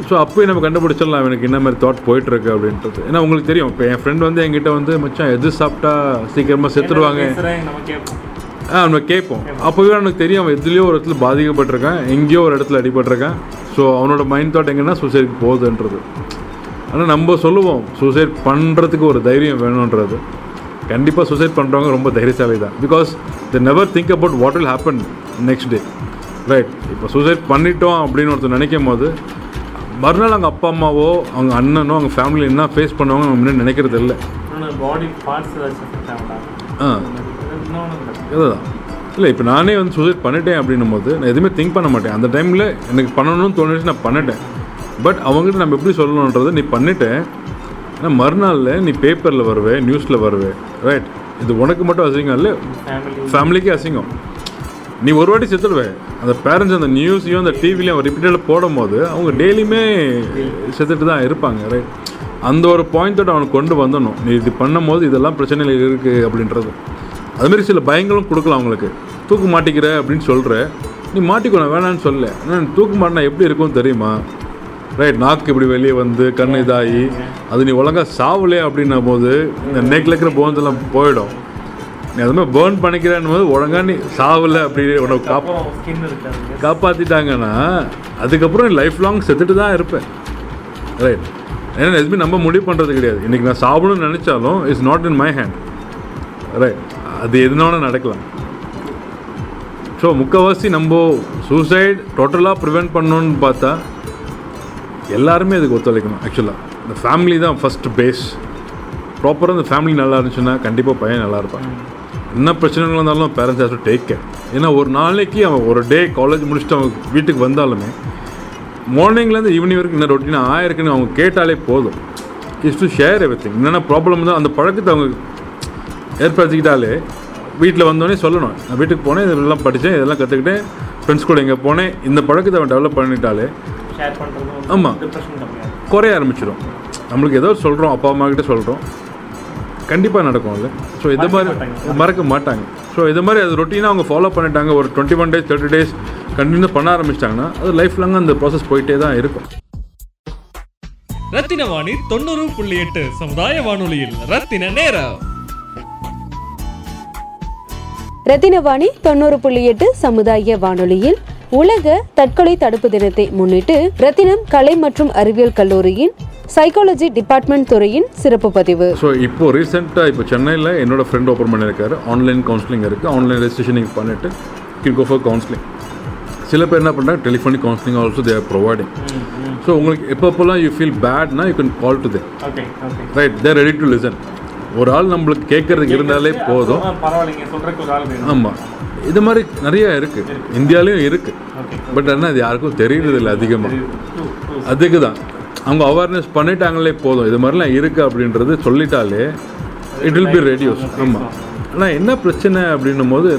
ஸோ அப்போயும் நம்ம கண்டுபிடிச்சிடலாம் எனக்கு என்ன மாதிரி தாட் போய்ட்டுருக்கு அப்படின்றது. ஏன்னா உங்களுக்கு தெரியும், இப்போ என் ஃப்ரெண்ட் வந்து என்கிட்ட வந்து மச்சான் எது சாப்பிட்டா சீக்கிரமாக செத்துடுவாங்க, நம்ம கேட்போம். அப்போவே அவனுக்கு தெரியும் அவன் எதுலேயோ ஒரு இடத்துல பாதிக்கப்பட்டிருக்கான், எங்கேயோ ஒரு இடத்துல அடிபட்டிருக்கான். ஸோ அவனோட மைண்ட் தாட் எங்கன்னா சூசைட் போகுதுன்றது. ஆனால் நம்ம சொல்லுவோம் சூசைட் பண்ணுறதுக்கு ஒரு தைரியம் வேணுன்றது. கண்டிப்பாக சூசைட் பண்ணுறவங்க ரொம்ப தைரியசாலி தான். Because they never think about what will happen next day, right? இப்போ சூசைட் பண்ணிட்டோம் அப்படின்னு ஒருத்தர் நினைக்கும் போது மறுநாள் அவங்க அப்பா அம்மாவோ அவங்க அண்ணனோ அவங்க ஃபேமிலி என்ன ஃபேஸ் பண்ணுவாங்க அவங்க முன்னாடி நினைக்கிறது இல்லை. அதுதான் இல்லை, இப்போ நானே வந்து சூசைட் பண்ணிட்டேன் அப்படின்னும் போது நான் எதுவுமே திங்க் பண்ண மாட்டேன். அந்த டைமில் எனக்கு பண்ணணும்னு தோணுச்சு, நான் பண்ணிட்டேன். பட் அவங்ககிட்ட நம்ம எப்படி சொல்லணுன்றது, நீ பண்ணிட்டேன், ஆனால் மறுநாளில் நீ பேப்பரில் வருவே, நியூஸில் வருவே, ரைட்? இது உனக்கு மட்டும் அசிங்கம் இல்லை, ஃபேமிலிக்கு அசிங்கம். நீ ஒரு வாட்டி செத்துடுவேன். அந்த பேரண்ட்ஸ் அந்த நியூஸையும் அந்த டிவிலையும் அவன் ரிப்பீட்டடாக போடும் போது அவங்க டெய்லியுமே செத்துட்டு தான் இருப்பாங்க, ரைட்? அந்த ஒரு பாயிண்ட்டோட அவனுக்கு கொண்டு வந்துடணும், நீ இது பண்ணும் போது இதெல்லாம் பிரச்சனைகள் இருக்குது அப்படின்றது. அதுமாரி சில பயங்களும் கொடுக்கலாம் அவங்களுக்கு. தூக்கு மாட்டிக்கிற அப்படின்னு சொல்கிற, நீ மாட்டிக்கணும் வேணான்னு சொல்ல, ஆனால் தூக்கு மாட்டினா எப்படி இருக்கும்னு தெரியுமா, ரைட்? நாக்கு இப்படி வெளியே வந்து கண் இதாகி அது நீ ஒழுங்காக சாவலே அப்படின்ன போது இந்த நெக்கில் இருக்கிற போன்ஸ் எல்லாம் போயிடும். நீ அதுமாதிரி பேர்ன் பண்ணிக்கிறேன்னு போது ஒழுங்கா நீ சாவலை அப்படின்னு உனக்கு காப்பாற்றிட்டாங்கன்னா அதுக்கப்புறம் நீ லைஃப் லாங் செத்துட்டு தான் இருப்பேன், ரைட்? ஏன்னா எதுவுமே நம்ம முடிவு பண்ணுறது கிடையாது. இன்றைக்கி நான் சாப்பிடணும்னு நினச்சாலும் it's not in my hand, right? அது எதுனால நடக்கலாம். ஸோ முக்கால்வாசி நம்ம சூசைட் டோட்டலாக ப்ரிவெண்ட் பண்ணணுன்னு பார்த்தா எல்லாருமே அதுக்கு ஒத்துழைக்கணும். ஆக்சுவலாக இந்த ஃபேமிலி தான் ஃபஸ்ட்டு பேஸ். ப்ராப்பராக இந்த ஃபேமிலி நல்லா இருந்துச்சுன்னா கண்டிப்பாக பையன் நல்லா இருப்பான். என்ன பிரச்சனைகள் இருந்தாலும் parents has to take care. ஏன்னா ஒரு நாளைக்கு அவன் ஒரு டே காலேஜ் முடிச்சுட்டு அவங்க வீட்டுக்கு வந்தாலுமே மார்னிங்லேருந்து ஈவினிங் வரைக்கும் என்ன ரொட்டீன் ஆயிருக்குன்னு அவங்க கேட்டாலே போதும். Is to share everything. என்னென்ன ப்ராப்ளம் தான் அந்த பழக்கத்தை அவங்க ஏற்படுத்திக்கிட்டாலே வீட்டில் வந்தோடனே சொல்லணும், நான் வீட்டுக்கு போனேன், இதெல்லாம் படித்தேன், இதெல்லாம் கற்றுக்கிட்டேன், ஃப்ரெண்ட்ஸ் கூட இங்கே போனேன், இந்த பழக்கத்தை அவன் டெவலப் பண்ணிட்டாலே ஆமாம் குறைய ஆரம்பிச்சிடும். நம்மளுக்கு ஏதோ சொல்கிறோம், அப்பா அம்மாக்கிட்ட சொல்கிறோம், கண்டிப்பாக நடக்கும்ல. ஸோ இதை மாதிரி மறக்க மாட்டாங்க. ஸோ இதை மாதிரி அது ரொட்டீனாக அவங்க ஃபாலோ பண்ணிட்டாங்க, ஒரு 21 days 30 days கண்டினியூ பண்ண ஆரம்பிச்சிட்டாங்கன்னா அது லைஃப் லாங் அந்த ப்ராசஸ் போயிட்டே தான் இருக்கும். ரத்தினவாணி 90.8 சமுதாய வானொலியில் ரத்தின நேரம். ரத்தினவாணி 90.8 சமுதாய வானொலியில் உலக தற்கொலை தடுப்பு தினத்தை முன்னிட்டு ரத்தினம் கலை மற்றும் அறிவியல் கல்லூரியின் சைக்காலஜி டிபார்ட்மெண்ட் துறையின் சிறப்பு பதிவு. ஸோ இப்போ ரீசெண்டாக இப்போ சென்னையில் என்னோட ஃப்ரெண்ட் ஓப்பன் பண்ணியிருக்காரு. ஆன்லைன் கவுன்சிலிங் இருக்குது. ஆன்லைன் ரெஜிஸ்ட்ரேஷன் பண்ணிட்டு கிக்கோ ஃபார் கவுன்சிலிங். சில பேர் என்ன பண்ணுறாங்க, telephonic counselling also they are providing. So உங்களுக்கு எப்பப்போலாம் யூ ஃபீல் பேட்னா you can call to they, right? They're ready to listen. ஒரு ஆள் நம்மளுக்கு கேட்குறதுக்கு இருந்தாலே போதும். ஆமாம், இது மாதிரி நிறையா இருக்குது, இந்தியாவிலையும் இருக்குது. பட் ஆனால் அது யாருக்கும் தெரியறதில்லை அதிகமாக. அதுக்கு தான் அவங்க அவேர்னஸ் பண்ணிட்டாங்களே போதும், இது மாதிரிலாம் இருக்குது அப்படின்றது சொல்லிட்டாலே இட் வில் பி ரெடியூஸ். ஆமாம், ஆனால் என்ன பிரச்சனை அப்படின்னும் போது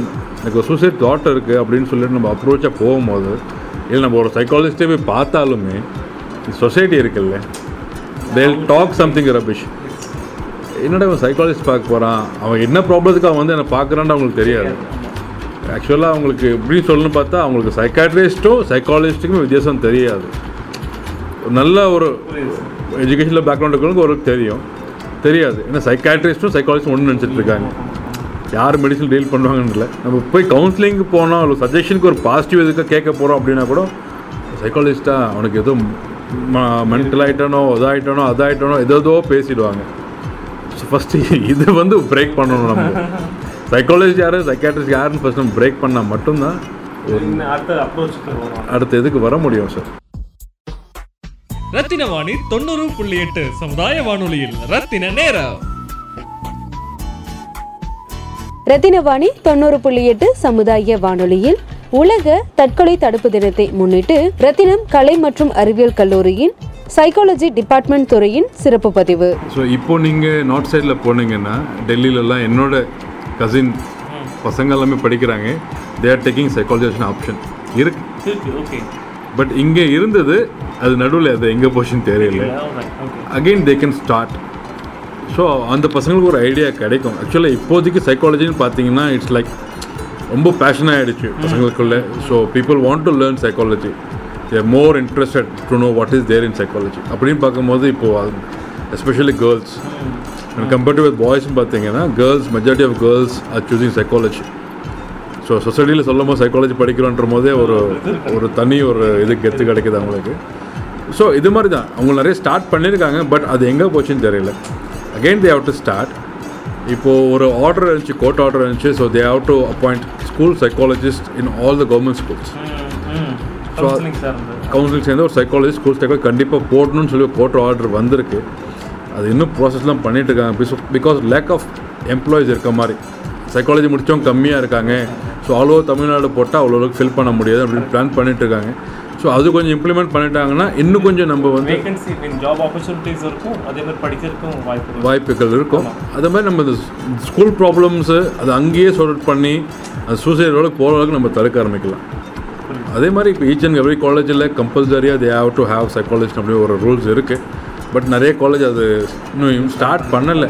எனக்கு சூசைட் தாட் இருக்குது அப்படின்னு சொல்லிட்டு நம்ம அப்ரோச்சாக போகும்போது, இல்லை நம்ம ஒரு சைக்காலஜிஸ்டே போய் பார்த்தாலுமே சொசைட்டி இருக்குல்ல, they will talk something rubbish. என்னடா அவன் சைக்காலஜிஸ்ட் பார்க்க போகிறான், அவன் என்ன ப்ராப்ளத்துக்கு அவன் வந்து என்னை பார்க்குறான்னு அவங்களுக்கு தெரியாது. ஆக்சுவலாக அவங்களுக்கு எப்படின்னு சொல்லணும்னு பார்த்தா அவங்களுக்கு சைக்காட்ரிஸ்ட்டும் சைக்காலஜிஸ்ட்டுக்கும் வித்தியாசம் தெரியாது. நல்ல ஒரு எஜுகேஷனில் பேக்ரவுண்ட் இருக்கிறவங்களுக்கு ஒரு தெரியாது. ஏன்னா சைக்காட்ரிஸ்ட்டும் சைக்காலஜிஸ்ட்டும் ஒன்று நினச்சிட்டு இருக்காங்க. யார் மெடிசன் டீல் பண்ணுவாங்கன்னு இல்லை. நம்ம போய் கவுன்சிலிங்கு போனோம், அவங்களுக்கு சஜஷனுக்கு ஒரு பாசிட்டிவ் எதுக்காக கேட்க போகிறோம் அப்படின்னா கூட சைக்காலஜிஸ்ட்டாக அவனுக்கு எதுவும் மென்டல் ஆகிட்டானோ அதாகிட்டானோ ஏதோ பேசிடுவாங்க. ஸோ ஃபஸ்ட்டு இது வந்து பிரேக் பண்ணணும். நம்ம சைக்காலஜி யார் சைக்காட்ரிஸ்ட் யாருன்னு ஃபஸ்ட் நம்ம பிரேக் பண்ணால் மட்டும்தான் அடுத்த இதுக்கு வர முடியும். சார் ரத்தினவாணி 90.8 சமுதாய வானொலியில் ரத்தின நேரம். ரத்தினவாணி 90.8 சமுதாய வானொலியில் உலக தற்கொலை தடுப்பு தினத்தை முன்னிட்டு ரத்தினம் கலை மற்றும் அறிவியல் கல்லூரியின் சைக்காலஜி டிபார்ட்மெண்ட் துறையின் சிறப்பு பதிவு. ஸோ இப்போ நீங்கள் நார்த் சைடில் போனீங்கன்னா டெல்லியிலலாம் என்னோட கசின் பசங்க எல்லாமே படிக்கிறாங்க. They are taking psychologist option இருக்கு. பட் இங்கே இருந்தது அது நடுவில் அது எங்கே போச்சுன்னு தெரியல. Again they can start. So அந்த பசங்களுக்கு ஒரு ஐடியா கிடைக்கும். ஆக்சுவலாக இப்போதைக்கு சைக்காலஜின்னு பார்த்தீங்கன்னா இட்ஸ் லைக் ரொம்ப பேஷனாக ஆகிடுச்சு பசங்களுக்குள்ளே. So people want to learn psychology, they are more interested to know what is there in psychology அப்படின்னு பார்க்கும்போது இப்போது எஸ்பெஷலி கேர்ள்ஸ் கம்பேர்ட் வித் பாய்ஸ்ன்னு பார்த்தீங்கன்னா girls majority of girls are choosing psychology. So சொசைட்டியில் சொல்லும் போது சைக்காலஜி படிக்கிறோன்ற போதே ஒரு ஒரு தனி ஒரு இதுக்கு எடுத்து கிடைக்குது அவங்களுக்கு. ஸோ இது மாதிரி தான் அவங்க நிறைய ஸ்டார்ட் பண்ணியிருக்காங்க, பட் அது எங்கே போச்சுன்னு தெரியல. Again they have to start. இப்போது ஒரு ஆர்டர் இருந்துச்சு, கோர்ட் ஆர்டர் இருந்துச்சு. So they have to appoint school psychologist in all the government schools. So counselling சேர்ந்து ஒரு சைக்காலஜிஸ்ட் ஸ்கூல் சைக்காலஜி கண்டிப்பாக போடணும்னு சொல்லி கோர்ட் ஆர்டர் வந்திருக்கு. அது இன்னும் ப்ராசஸ்லாம் பண்ணிகிட்டு இருக்காங்க, பிகாஸ் லேக் ஆஃப் எம்ப்ளாயிஸ் இருக்க மாதிரி. சைக்காலஜி முடித்தவங்க கம்மியாக இருக்காங்க. ஸோ அவ்வளோ தமிழ்நாடு போட்டால் அவ்வளோவுக்கு ஃபில் பண்ண முடியாது அப்படின்னு பிளான் பண்ணிகிட்டு இருக்காங்க. ஸோ அது கொஞ்சம் இம்ப்ளிமெண்ட் பண்ணிட்டாங்கன்னா இன்னும் கொஞ்சம் நம்ம வந்து ஜாப் ஆப்பர்ச்சுனிட்டிஸ் இருக்கும், அதே மாதிரி படிக்கிறதுக்கும் வாய்ப்புகள் இருக்கும். அதே மாதிரி நம்ம இந்த ஸ்கூல் ப்ராப்ளம்ஸு அது அங்கேயே சால்வ் பண்ணி அது சூசைட் ரோலுக்கு போகிற அளவுக்கு நம்ம தடுக்க ஆரம்பிக்கலாம். அதே மாதிரி இப்போ ஈச் அண்ட் எவ்ரி காலேஜில் கம்பல்சரியாக they have to have psychologist அப்படி ஒரு ரூல்ஸ் இருக்குது. பட் நிறைய காலேஜ் அது இன்னும் ஸ்டார்ட் பண்ணலை.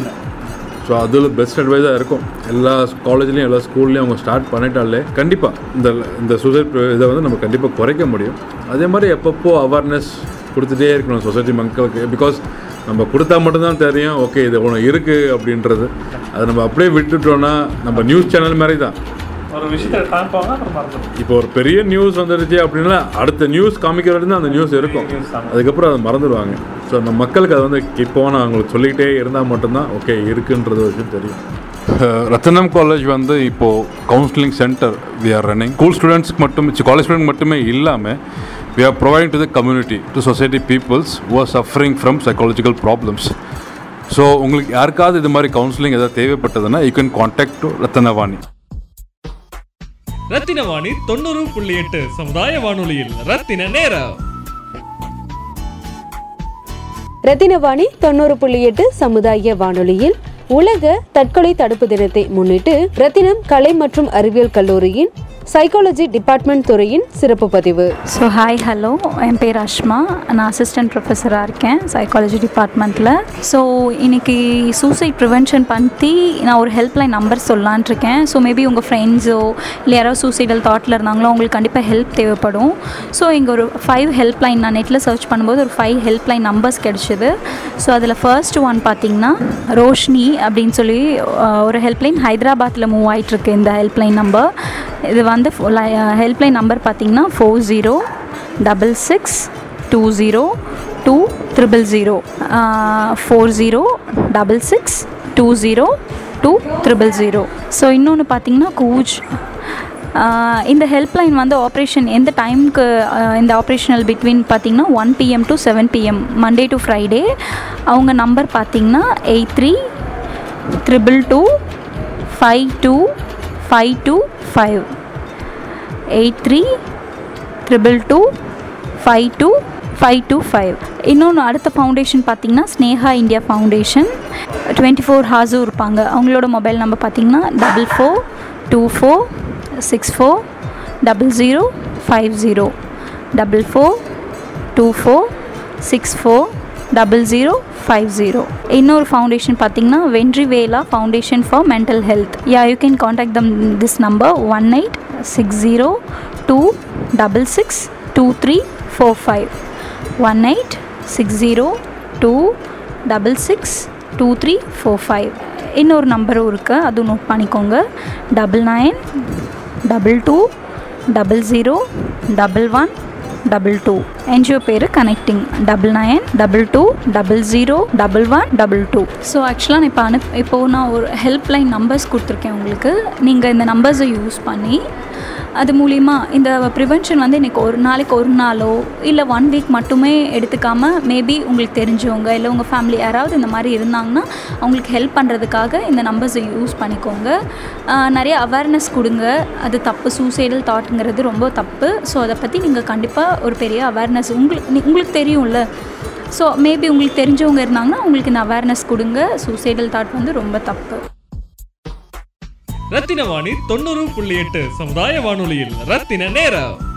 ஸோ அதில் பெஸ்ட் அட்வைஸாக இருக்கும் எல்லா காலேஜ்லேயும் எல்லா ஸ்கூல்லேயும் அவங்க ஸ்டார்ட் பண்ணிட்டாலே கண்டிப்பாக இந்த சூசைட் இதை வந்து நம்ம கண்டிப்பாக குறைக்க முடியும். அதே மாதிரி எப்பப்போ அவேர்னஸ் கொடுத்துட்டே இருக்கணும் சொசைட்டி மக்களுக்கு. பிகாஸ் நம்ம கொடுத்தா மட்டும்தான் தெரியும் ஓகே இது ஒன்று இருக்குது அப்படின்றது. அதை நம்ம அப்படியே விட்டுட்டோன்னா நம்ம நியூஸ் சேனல் மாதிரி தான். இப்போ ஒரு பெரிய நியூஸ் வந்துடுச்சு அப்படின்னா அடுத்த நியூஸ் காமிக்கிற வரைக்கும் அந்த நியூஸ் இருக்கும், அதுக்கப்புறம் அதை மறந்துடுவாங்க. ஸோ நம்ம மக்களுக்கு அது வந்து இப்போனா அவங்களுக்கு சொல்லிகிட்டே இருந்தால் மட்டும்தான் ஓகே இருக்குன்றது வச்சு தெரியும். ரத்தினம் காலேஜ் வந்து இப்போது counselling centre we are running. School ஸ்டூடெண்ட்ஸ்க்கு மட்டும் காலேஜ் ஸ்டூடெண்ட் மட்டுமே இல்லாமல் we are providing to the community, to society peoples who are suffering from psychological problems. So உங்களுக்கு யாருக்காவது இது மாதிரி கவுன்சிலிங் எதாவது தேவைப்பட்டதுன்னா you can contact to Rathinavani. Rathinavani 90.8 சமுதாய வானொலியில் ரத்தின நேரம். ரத்தினவாணி 90.8 சமுதாய வானொலியில் உலக தற்கொலை தடுப்பு தினத்தை முன்னிட்டு ரத்தினம் கலை மற்றும் அறிவியல் கல்லூரியின் சைக்காலஜி டிபார்ட்மெண்ட் துறையின் சிறப்பு பதிவு. ஸோ ஹாய் ஹலோ, என் பேர் ரஷ்மா. நான் அசிஸ்டன்ட் ப்ரொஃபஸராக இருக்கேன் சைக்காலஜி டிபார்ட்மெண்ட்டில். ஸோ இன்றைக்கி சூசைட் ப்ரிவென்ஷன் பற்றி நான் ஒரு ஹெல்ப்லைன் நம்பர் சொல்லலான் இருக்கேன். ஸோ மேபி உங்கள் ஃப்ரெண்ட்ஸோ இல்லை யாராவது சூசைடல் தாட்டில் இருந்தாங்களோ அவங்களுக்கு கண்டிப்பாக ஹெல்ப் தேவைப்படும். ஸோ இங்கே ஒரு 5 ஹெல்ப்லைன் நான் நெட்டில் சர்ச் பண்ணும்போது ஒரு 5 ஹெல்ப்லைன் நம்பர்ஸ் கிடச்சிது. ஸோ அதில் ஃபர்ஸ்ட் ஒன் பார்த்திங்கன்னா ரோஷினி அப்படின்னு சொல்லி ஒரு ஹெல்ப்லைன் ஹைதராபாத்தில் மூவ் ஆகிட்டுருக்கு. இந்த ஹெல்ப்லைன் நம்பர் இது வந்து ஹெல்ப்லைன் நம்பர் பார்த்திங்கன்னா 4066202000 4066202000. ஸோ இன்னொன்று பார்த்திங்கன்னா கூஜ். இந்த ஹெல்ப்லைன் வந்து ஆப்ரேஷன் எந்த டைமுக்கு இந்த ஆப்ரேஷனல் பிட்வீன் பார்த்திங்கன்னா 1 PM to 7 PM Monday to Friday. அவங்க நம்பர் பார்த்திங்கன்னா 8322525225 83225225. இன்னொன்று அடுத்த ஃபவுண்டேஷன் பார்த்திங்கன்னா ஸ்னேஹா இந்தியா ஃபவுண்டேஷன். 24 ஹார்ஸும் இருப்பாங்க. அவங்களோட மொபைல் நம்பர் பார்த்திங்கன்னா 4424640050 4424640050. இன்னொரு ஃபவுண்டேஷன் பார்த்திங்கன்னா Vandrevala foundation for mental health. You can contact them this number 1860266345 1860266345. இன்னொரு நம்பரும் இருக்குது, அதுவும் நோட் பண்ணிக்கோங்க 9922001122. என்ஜிஓ பேர் கனெக்டிங் 9922001122. ஸோ ஆக்சுவலாக நான் இப்போ இப்போது நான் ஒரு ஹெல்ப்லைன் நம்பர்ஸ் கொடுத்துருக்கேன் உங்களுக்கு. நீங்கள் இந்த நம்பர்ஸை யூஸ் பண்ணி அது மூலிமா இந்த ப்ரிவென்ஷன் வந்து இன்றைக்கி ஒரு நாளைக்கு ஒரு நாளோ இல்லை 1 வீக் மட்டுமே எடுத்துக்காமல் மேபி உங்களுக்கு தெரிஞ்சவங்க இல்லை உங்கள் ஃபேமிலி யாராவது இந்த மாதிரி இருந்தாங்கன்னா அவங்களுக்கு ஹெல்ப் பண்ணுறதுக்காக இந்த நம்பர்ஸை யூஸ் பண்ணிக்கோங்க. நிறைய அவேர்னஸ் கொடுங்க. அது தப்பு, சூசைடல் தாட்டுங்கிறது ரொம்ப தப்பு. ஸோ அதை பற்றி நீங்கள் கண்டிப்பாக ஒரு பெரிய அவேர்னஸ் உங்களுக்கு தெரியும்ல. ஸோ மேபி உங்களுக்கு தெரிஞ்சவங்க இருந்தாங்கன்னா அவங்களுக்கு இந்த அவேர்னஸ் கொடுங்க. சூசைடல் தாட் வந்து ரொம்ப தப்பு. ரத்தினவாணி 90.8 சமுதாய வானொலியில் ரத்தின நேரம்.